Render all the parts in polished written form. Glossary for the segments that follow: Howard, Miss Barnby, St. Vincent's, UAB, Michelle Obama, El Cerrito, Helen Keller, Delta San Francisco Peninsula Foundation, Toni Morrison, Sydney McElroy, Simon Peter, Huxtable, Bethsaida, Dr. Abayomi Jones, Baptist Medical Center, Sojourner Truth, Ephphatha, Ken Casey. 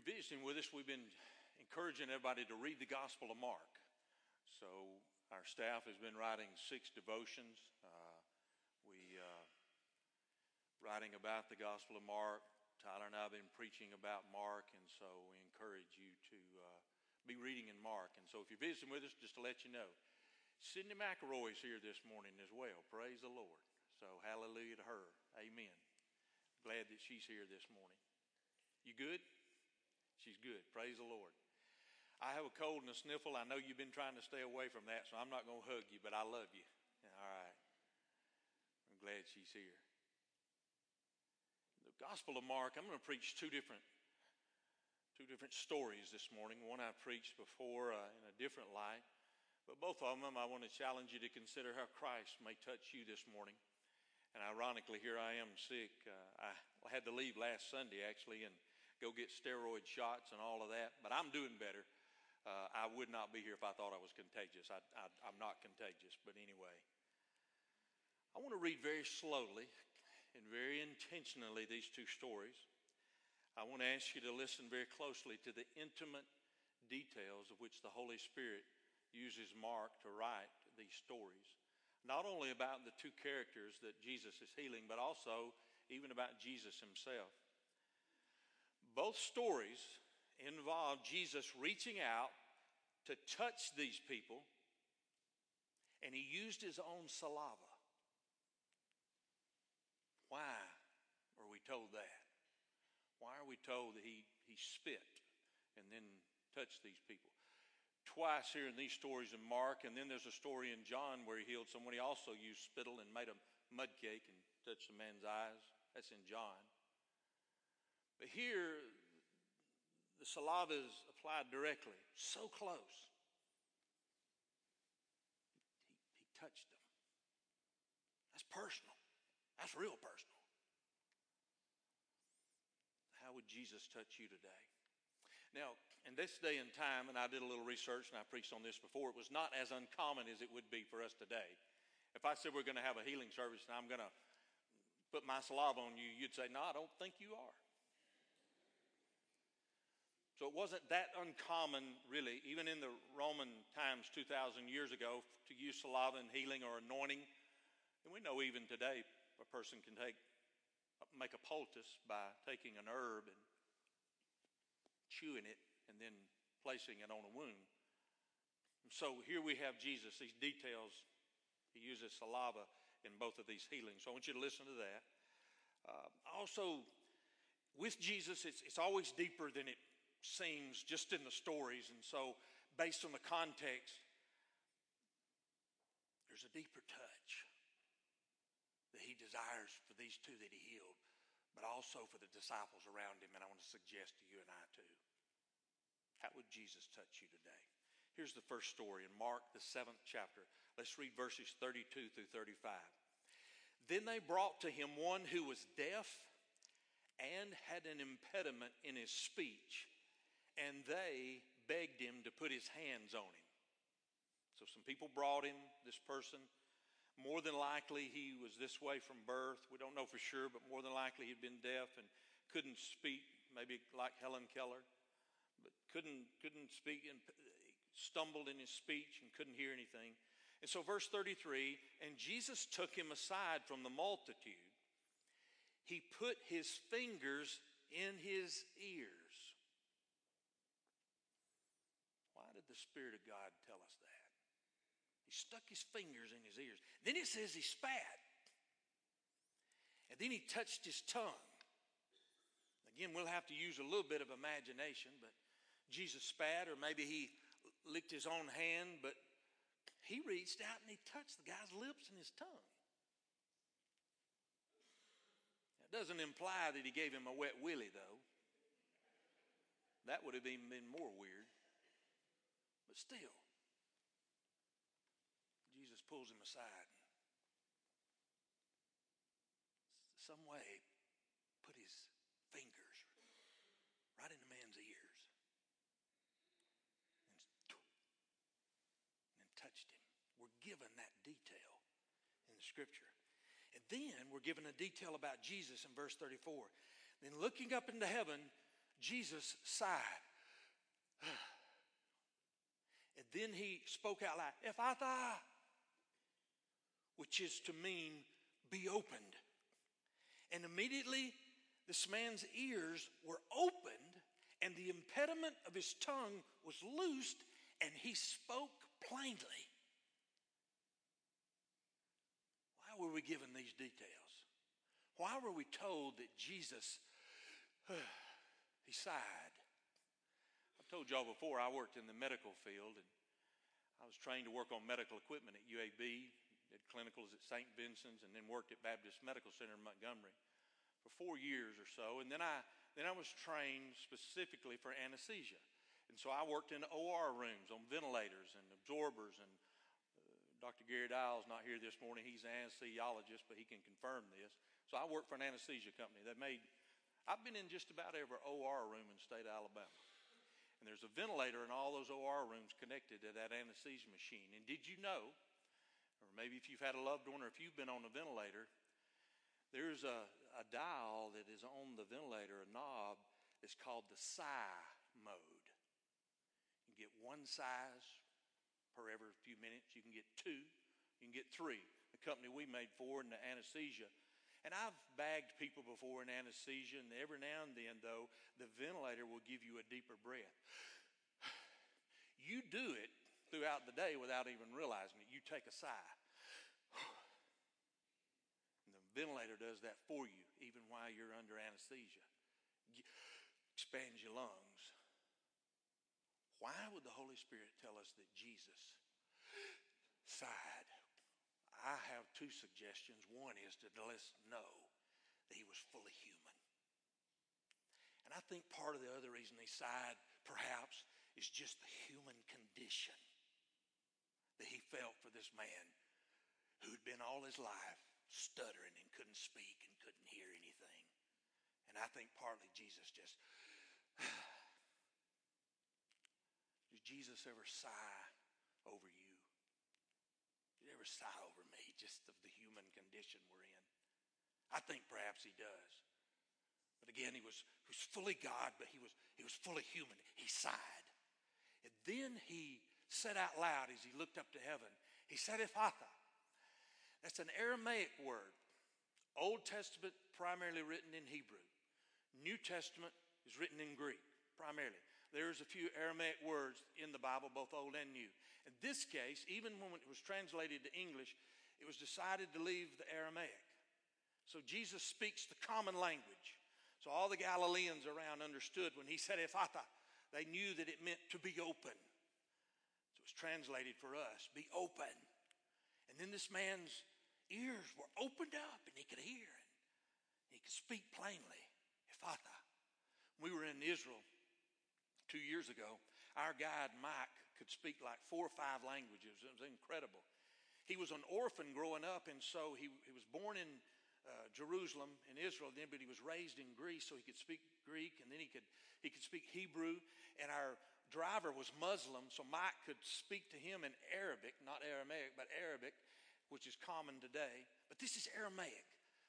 you're visiting with us, we've been encouraging everybody to read the Gospel of Mark. So our staff has been writing 6 devotions. Writing about the Gospel of Mark. Tyler and I have been preaching about Mark, and so we encourage you to be reading in Mark. And so if you're visiting with us, just to let you know, Sydney McElroy is here this morning as well. Praise the Lord. So hallelujah to her. Amen. Glad that she's here this morning. You good? She's good. Praise the Lord. I have a cold and a sniffle. I know you've been trying to stay away from that, so I'm not going to hug you, but I love you. All right. I'm glad she's here. The Gospel of Mark, I'm going to preach two different stories this morning. One I preached before in a different light, but both of them I want to challenge you to consider how Christ may touch you this morning. And ironically, here I am sick. I had to leave last Sunday, actually, and go get steroid shots and all of that, but I'm doing better. I would not be here if I thought I was contagious. I'm not contagious, but anyway. I want to read very slowly and very intentionally these two stories. I want to ask you to listen very closely to the intimate details of which the Holy Spirit uses Mark to write these stories. Not only about the two characters that Jesus is healing, but also even about Jesus himself. Both stories involve Jesus reaching out to touch these people, and he used his own saliva. Why are we told that? Why are we told that he spit and then touched these people? Twice here in these stories in Mark, and then there's a story in John where he healed someone. He also used spittle and made a mud cake and touched the man's eyes. That's in John. But here, the saliva is applied directly, so close. He touched them. That's personal. That's real personal. How would Jesus touch you today? Now, in this day and time, and I did a little research and I preached on this before, it was not as uncommon as it would be for us today. If I said we're going to have a healing service and I'm going to put my saliva on you, you'd say, no, I don't think you are. So it wasn't that uncommon, really, even in the Roman times 2,000 years ago, to use saliva in healing or anointing. And we know even today, a person can make a poultice by taking an herb and chewing it and then placing it on a wound. And so here we have Jesus, these details. He uses saliva in both of these healings. So I want you to listen to that. Also, with Jesus, it's always deeper than it seems just in the stories. And so based on the context, there's a deeper touch that he desires for these two that he healed, but also for the disciples around him. And I want to suggest to you and I too. How would Jesus touch you today? Here's the first story in Mark, the 7th chapter. Let's read verses 32 through 35. Then they brought to him one who was deaf and had an impediment in his speech, and they begged him to put his hands on him. So some people brought him, this person. More than likely, he was this way from birth. We don't know for sure, but more than likely he'd been deaf and couldn't speak, maybe like Helen Keller, but couldn't speak and stumbled in his speech and couldn't hear anything. And so verse 33, and Jesus took him aside from the multitude. He put his fingers in his ears. Why did the Spirit of God tell us that? He stuck his fingers in his ears. Then it says he spat. And then he touched his tongue. Again, we'll have to use a little bit of imagination, but Jesus spat, or maybe he licked his own hand, but he reached out and he touched the guy's lips and his tongue. That doesn't imply that he gave him a wet willy, though. That would have even been more weird. But still, Jesus pulls him aside and some way put his fingers right in the man's ears and then touched him. We're given that detail in the scripture. And then we're given a detail about Jesus in verse 34. Then looking up into heaven, Jesus sighed. And then he spoke out loud, Ephphatha, which is to mean be opened. And immediately this man's ears were opened and the impediment of his tongue was loosed and he spoke plainly. Why were we given these details? Why were we told that Jesus, he sighed? I've told y'all before, I worked in the medical field, and I was trained to work on medical equipment at UAB, did clinicals at St. Vincent's, and then worked at Baptist Medical Center in Montgomery for 4 years or so. And then I was trained specifically for anesthesia. And so I worked in OR rooms on ventilators and absorbers. And Dr. Gary Dial's not here this morning. He's an anesthesiologist, but he can confirm this. So I worked for an anesthesia company. I've been in just about every OR room in the state of Alabama. And there's a ventilator in all those OR rooms connected to that anesthesia machine. And did you know, or maybe if you've had a loved one or if you've been on a ventilator, there's a dial that is on the ventilator, a knob that's called the sigh mode. You can get one sighs per every few minutes. You can get two. You can get three. The company we made for in the anesthesia. And I've bagged people before in anesthesia, and every now and then, though, the ventilator will give you a deeper breath. You do it throughout the day without even realizing it. You take a sigh. And the ventilator does that for you, even while you're under anesthesia. It expands your lungs. Why would the Holy Spirit tell us that Jesus sighed? I have two suggestions. One is to let us know that he was fully human. And I think part of the other reason he sighed, perhaps, is just the human condition that he felt for this man who'd been all his life stuttering and couldn't speak and couldn't hear anything. And I think partly Jesus just... Did Jesus ever sigh over you? Did he ever sigh over me, just of the human condition we're in? I think perhaps he does. But again, he was fully God, but he was fully human. He sighed. And then he said out loud as he looked up to heaven, he said, Ephphatha. That's an Aramaic word. Old Testament primarily written in Hebrew. New Testament is written in Greek primarily. There's a few Aramaic words in the Bible, both old and new. In this case, even when it was translated to English, it was decided to leave the Aramaic. So Jesus speaks the common language. So all the Galileans around understood when he said Ephphatha, they knew that it meant to be open. So it's translated for us, be open. And then this man's ears were opened up and he could hear and he could speak plainly, Ephphatha. We were in Israel 2 years ago. Our guide, Mike, could speak like 4 or 5 languages. It was incredible. He was an orphan growing up, and so he was born in Jerusalem in Israel, then, but he was raised in Greece, so he could speak Greek, and then he could speak Hebrew. And our driver was Muslim, so Mike could speak to him in Arabic, not Aramaic, but Arabic, which is common today. But this is Aramaic,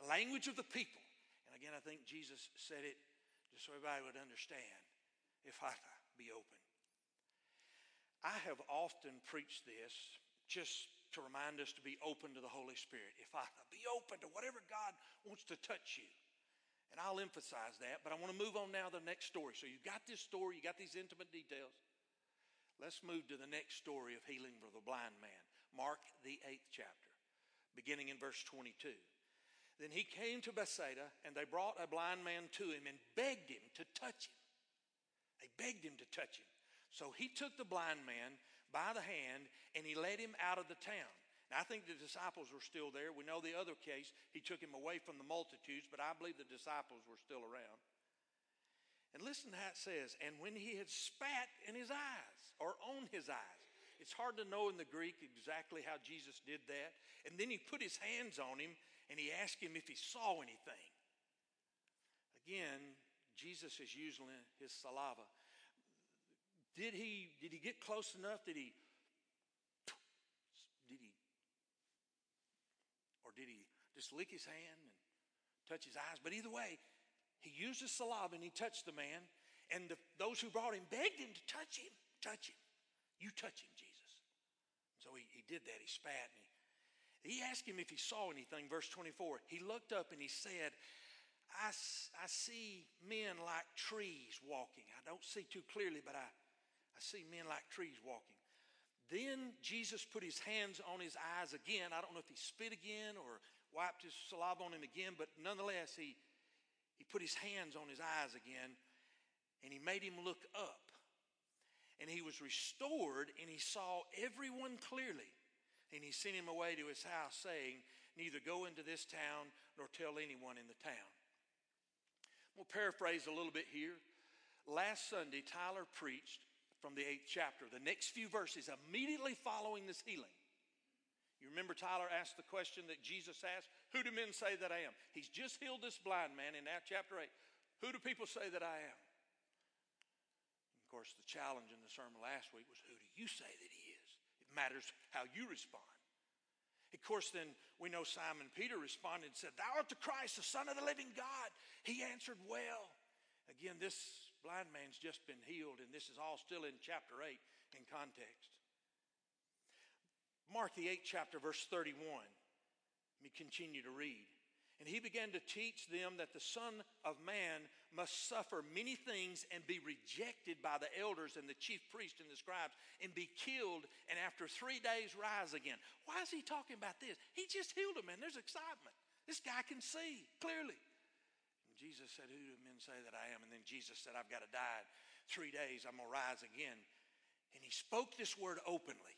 the language of the people. And again, I think Jesus said it just so everybody would understand. Ephphatha, be open. I have often preached this just to remind us to be open to the Holy Spirit. Ephphatha, be open to whatever God wants to touch you. And I'll emphasize that, but I want to move on now to the next story. So you've got this story, you got these intimate details. Let's move to the next story of healing for the blind man. Mark the 8th chapter, beginning in verse 22. Then he came to Bethsaida, and they brought a blind man to him and begged him to touch him. They begged him to touch him. So he took the blind man by the hand and he led him out of the town. Now, I think the disciples were still there. We know the other case, he took him away from the multitudes, but I believe the disciples were still around. And listen to how it says, and when he had spat in his eyes or on his eyes. It's hard to know in the Greek exactly how Jesus did that. And then he put his hands on him and he asked him if he saw anything. Again, Jesus is using his saliva. Did he get close enough? Did he just lick his hand and touch his eyes? But either way, he used his saliva and he touched the man. And those who brought him begged him to touch him. Touch him. You touch him, Jesus. And so he did that. He spat. And he asked him if he saw anything. Verse 24, he looked up and he said, I see men like trees walking. I don't see too clearly, but I see men like trees walking. Then Jesus put his hands on his eyes again. I don't know if he spit again or wiped his saliva on him again, but nonetheless, he put his hands on his eyes again, and he made him look up. And he was restored, and he saw everyone clearly. And he sent him away to his house, saying, neither go into this town nor tell anyone in the town. We'll paraphrase a little bit here. Last Sunday, Tyler preached from the 8th chapter, the next few verses immediately following this healing. You remember Tyler asked the question that Jesus asked, who do men say that I am? He's just healed this blind man in Acts chapter 8. Who do people say that I am? And of course, the challenge in the sermon last week was, who do you say that he is? It matters how you respond. Of course, then we know Simon Peter responded and said, thou art the Christ, the Son of the living God. He answered well. Again, this blind man's just been healed, and this is all still in chapter 8 in context. Mark the 8th chapter, verse 31. Let me continue to read. And he began to teach them that the Son of Man must suffer many things and be rejected by the elders and the chief priests and the scribes and be killed and after 3 days rise again. Why is he talking about this? He just healed him, man. There's excitement. This guy can see clearly. Jesus said, who do men say that I am? And then Jesus said, I've got to die in 3 days. I'm going to rise again. And he spoke this word openly.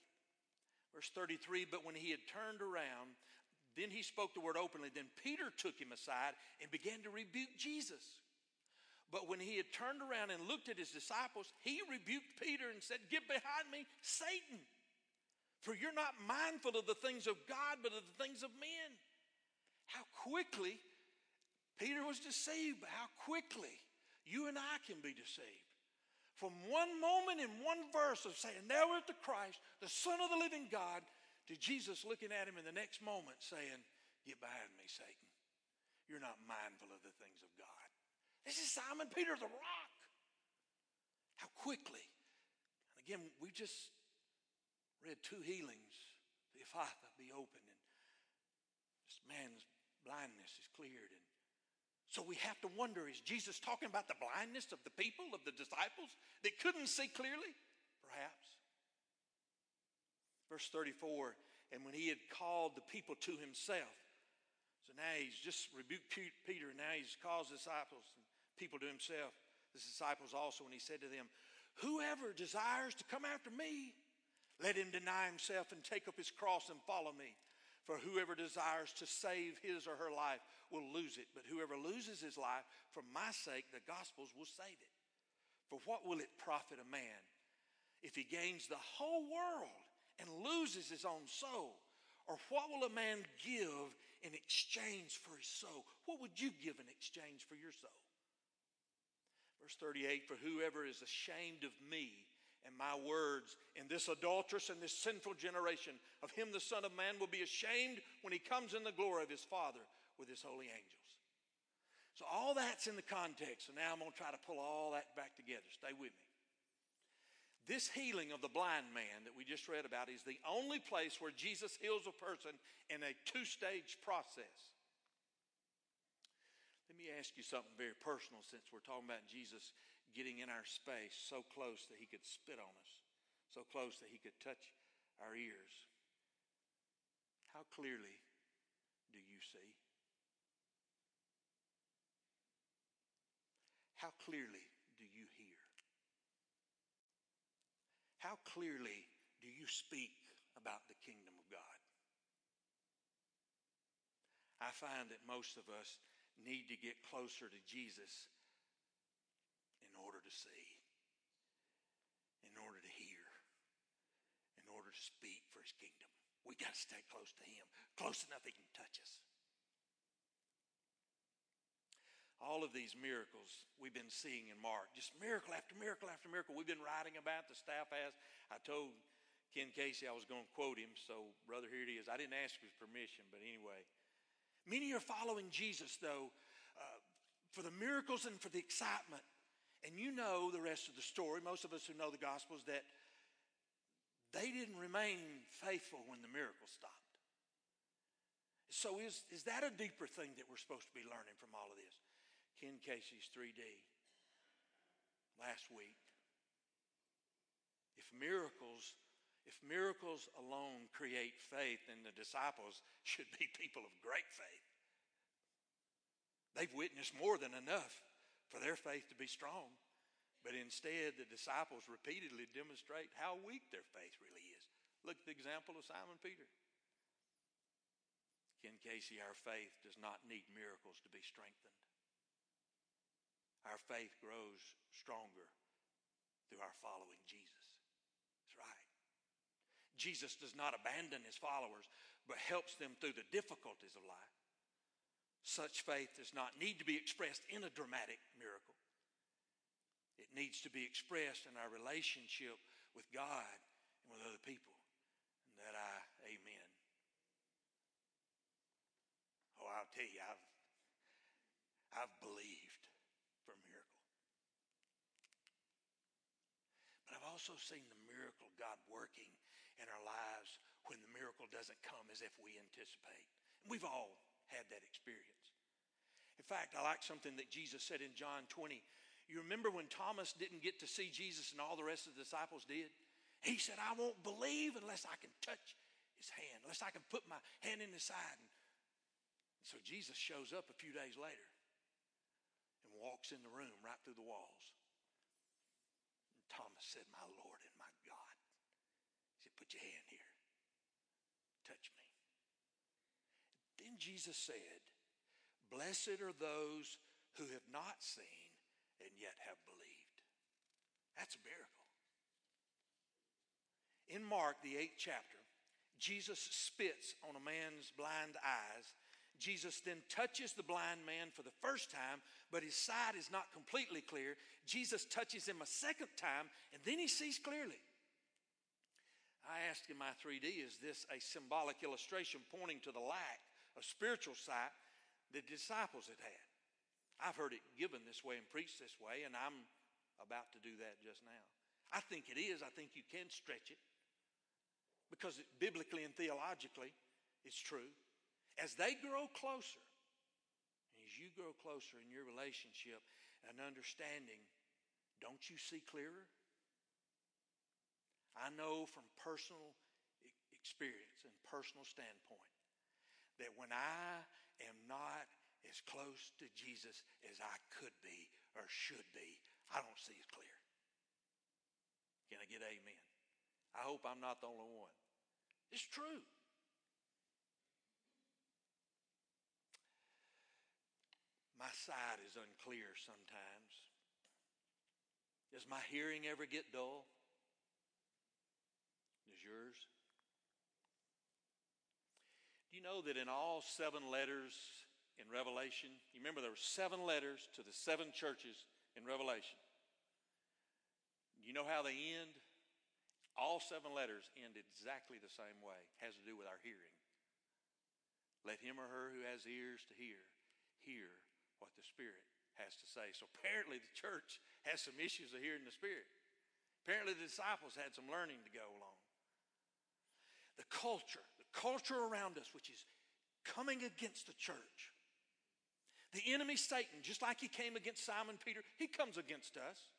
Verse 33, but when he had turned around, then he spoke the word openly. Then Peter took him aside and began to rebuke Jesus. But when he had turned around and looked at his disciples, he rebuked Peter and said, get behind me, Satan. For you're not mindful of the things of God, but of the things of men. How quickly Peter was deceived, but how quickly you and I can be deceived. From one moment in one verse of saying, now we're at the Christ, the Son of the living God, to Jesus looking at him in the next moment saying, get behind me, Satan. You're not mindful of the things of God. This is Simon Peter, the rock. How quickly. And again, we just read two healings. The Ephphatha be opened, and this man's blindness is cleared, and so we have to wonder, is Jesus talking about the blindness of the people, of the disciples that couldn't see clearly? Perhaps. Verse 34, and when he had called the people to himself. So now he's just rebuked Peter, and now he's called the disciples and people to himself. The disciples also, and he said to them, whoever desires to come after me, let him deny himself and take up his cross and follow me. For whoever desires to save his or her life will lose it. But whoever loses his life for my sake, the gospels will save it. For what will it profit a man if he gains the whole world and loses his own soul? Or what will a man give in exchange for his soul? What would you give in exchange for your soul? Verse 38, for whoever is ashamed of me and my words in this adulterous and this sinful generation, of him the Son of Man will be ashamed when he comes in the glory of his Father with his holy angels. So all that's in the context. And now I'm going to try to pull all that back together. Stay with me. This healing of the blind man that we just read about is the only place where Jesus heals a person in a two-stage process. Let me ask you something very personal, since we're talking about Jesus getting in our space so close that he could spit on us, so close that he could touch our ears. How clearly do you see? How clearly do you hear? How clearly do you speak about the kingdom of God? I find that most of us need to get closer to Jesus in order to see, in order to hear, in order to speak for his kingdom. We got to stay close to him, close enough he can touch us. All of these miracles we've been seeing in Mark, just miracle after miracle after miracle we've been writing about, the staff has. I told Ken Casey I was going to quote him, so brother, here it is. I didn't ask his permission, but anyway. Many are following Jesus, though, for the miracles and for the excitement. And you know the rest of the story. Most of us who know the Gospels, that they didn't remain faithful when the miracle stopped. So is that a deeper thing that we're supposed to be learning from all of this? Ken Casey's 3D last week. If miracles alone create faith, then the disciples should be people of great faith. They've witnessed more than enough for their faith to be strong. But instead, the disciples repeatedly demonstrate how weak their faith really is. Look at the example of Simon Peter. Ken Casey, our faith does not need miracles to be strengthened. Our faith grows stronger through our following Jesus. That's right. Jesus does not abandon his followers, but helps them through the difficulties of life. Such faith does not need to be expressed in a dramatic miracle. It needs to be expressed in our relationship with God and with other people. And that amen. Oh, I'll tell you, I've believed for a miracle. But I've also seen the miracle God working in our lives when the miracle doesn't come as if we anticipate. And we've all had that experience. In fact, I like something that Jesus said in John 20. You remember when Thomas didn't get to see Jesus and all the rest of the disciples did? He said, I won't believe unless I can touch his hand, unless I can put my hand in his side. And so Jesus shows up a few days later and walks in the room right through the walls. And Thomas said, my Lord and my God. He said, put your hand here. Touch me. Then Jesus said, blessed are those who have not seen and yet have believed. That's a miracle. In Mark, the 8th chapter, Jesus spits on a man's blind eyes. Jesus then touches the blind man for the first time, but his sight is not completely clear. Jesus touches him a second time, and then he sees clearly. I asked in my 3D, is this a symbolic illustration pointing to the lack of spiritual sight the disciples had had? I've heard it given this way and preached this way, and I'm about to do that just now. I think it is. I think you can stretch it because biblically and theologically it's true. As they grow closer, and as you grow closer in your relationship and understanding, don't you see clearer? I know from personal experience and personal standpoint that when I am not as close to Jesus as I could be or should be, I don't see it clear. Can I get amen? I hope I'm not the only one. It's true. My sight is unclear sometimes. Does my hearing ever get dull? Does yours? Do you know that in all 7 letters in Revelation, you remember there were 7 letters to the 7 churches in Revelation. You know how they end? All 7 letters end exactly the same way. It has to do with our hearing. Let him or her who has ears to hear, hear what the Spirit has to say. So apparently the church has some issues of hearing the Spirit. Apparently the disciples had some learning to go along. The culture around us, which is coming against the church. The enemy Satan, just like he came against Simon Peter, he comes against us.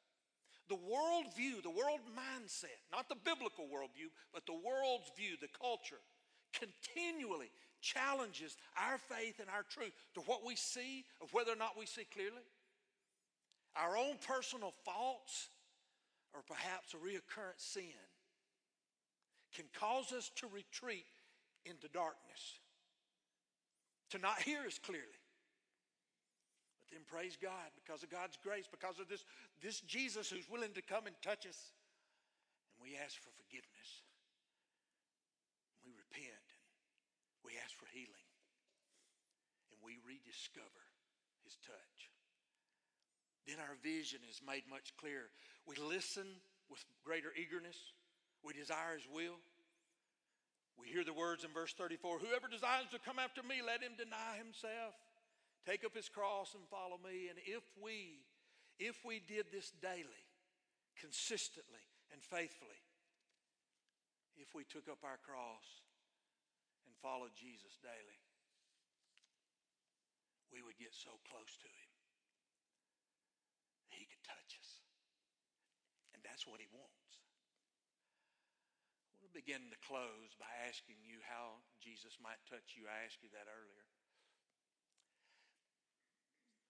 The world view, the world mindset, not the biblical worldview, but the world's view, the culture, continually challenges our faith and our truth to what we see, of whether or not we see clearly. Our own personal faults, or perhaps a recurrent sin, can cause us to retreat into darkness, to not hear as clearly. But then praise God, because of God's grace, because of this Jesus who's willing to come and touch us, and we ask for forgiveness. We repent, and we ask for healing, and we rediscover his touch. Then our vision is made much clearer. We listen with greater eagerness. We desire his will. We hear the words in verse 34, whoever desires to come after me, let him deny himself, take up his cross and follow me. And if we If we did this daily, consistently and faithfully, if we took up our cross and followed Jesus daily, we would get so close to him that he could touch us. And that's what he wants. I want to begin to close by asking you how Jesus might touch you. I asked you that earlier.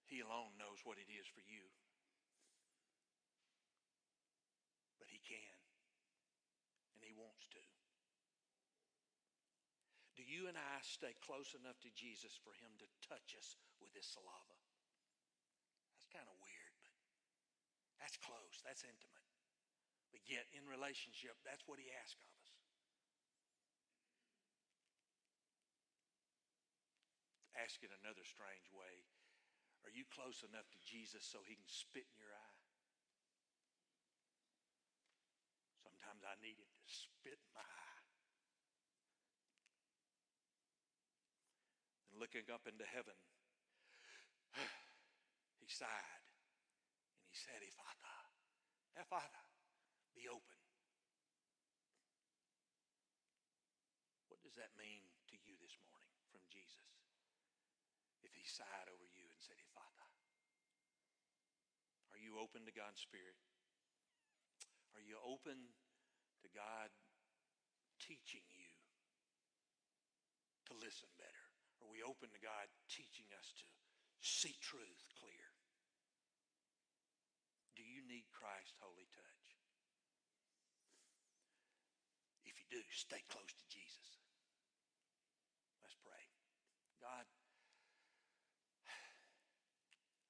He alone knows what it is for you. But he can. And he wants to. Do you and I stay close enough to Jesus for him to touch us with his saliva? That's kind of weird, but that's close. That's intimate. But yet, in relationship, that's what he asks of us. Ask it another strange way. Are you close enough to Jesus so he can spit in your eye? Sometimes I need him to spit in my eye. And looking up into heaven, he sighed and he said, Ephphatha, Ephphatha, be open. What does that mean to you this morning from Jesus? If he sighed over you and said, Ephphatha, are you open to God's Spirit? Are you open to God teaching you to listen better? Are we open to God teaching us to see truth clear? Do you need Christ's holy touch? If you do, stay close to Jesus. Let's pray. God,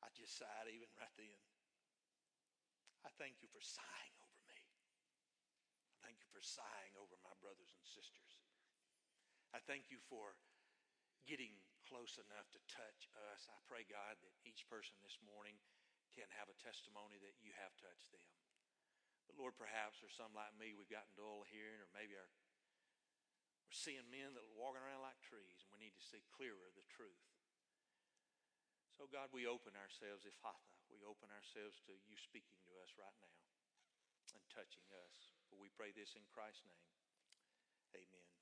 I just sighed even right then. I thank you for sighing over me. I thank you for sighing over my brothers and sisters. I thank you for getting close enough to touch us. I pray, God, that each person this morning can have a testimony that you have touched them. But Lord, perhaps there's some like me, we've gotten dull of hearing, or maybe we're seeing men that are walking around like trees, and we need to see clearer the truth. So God, we open ourselves, Ephphatha, we open ourselves to you speaking to us right now and touching us. But we pray this in Christ's name. Amen.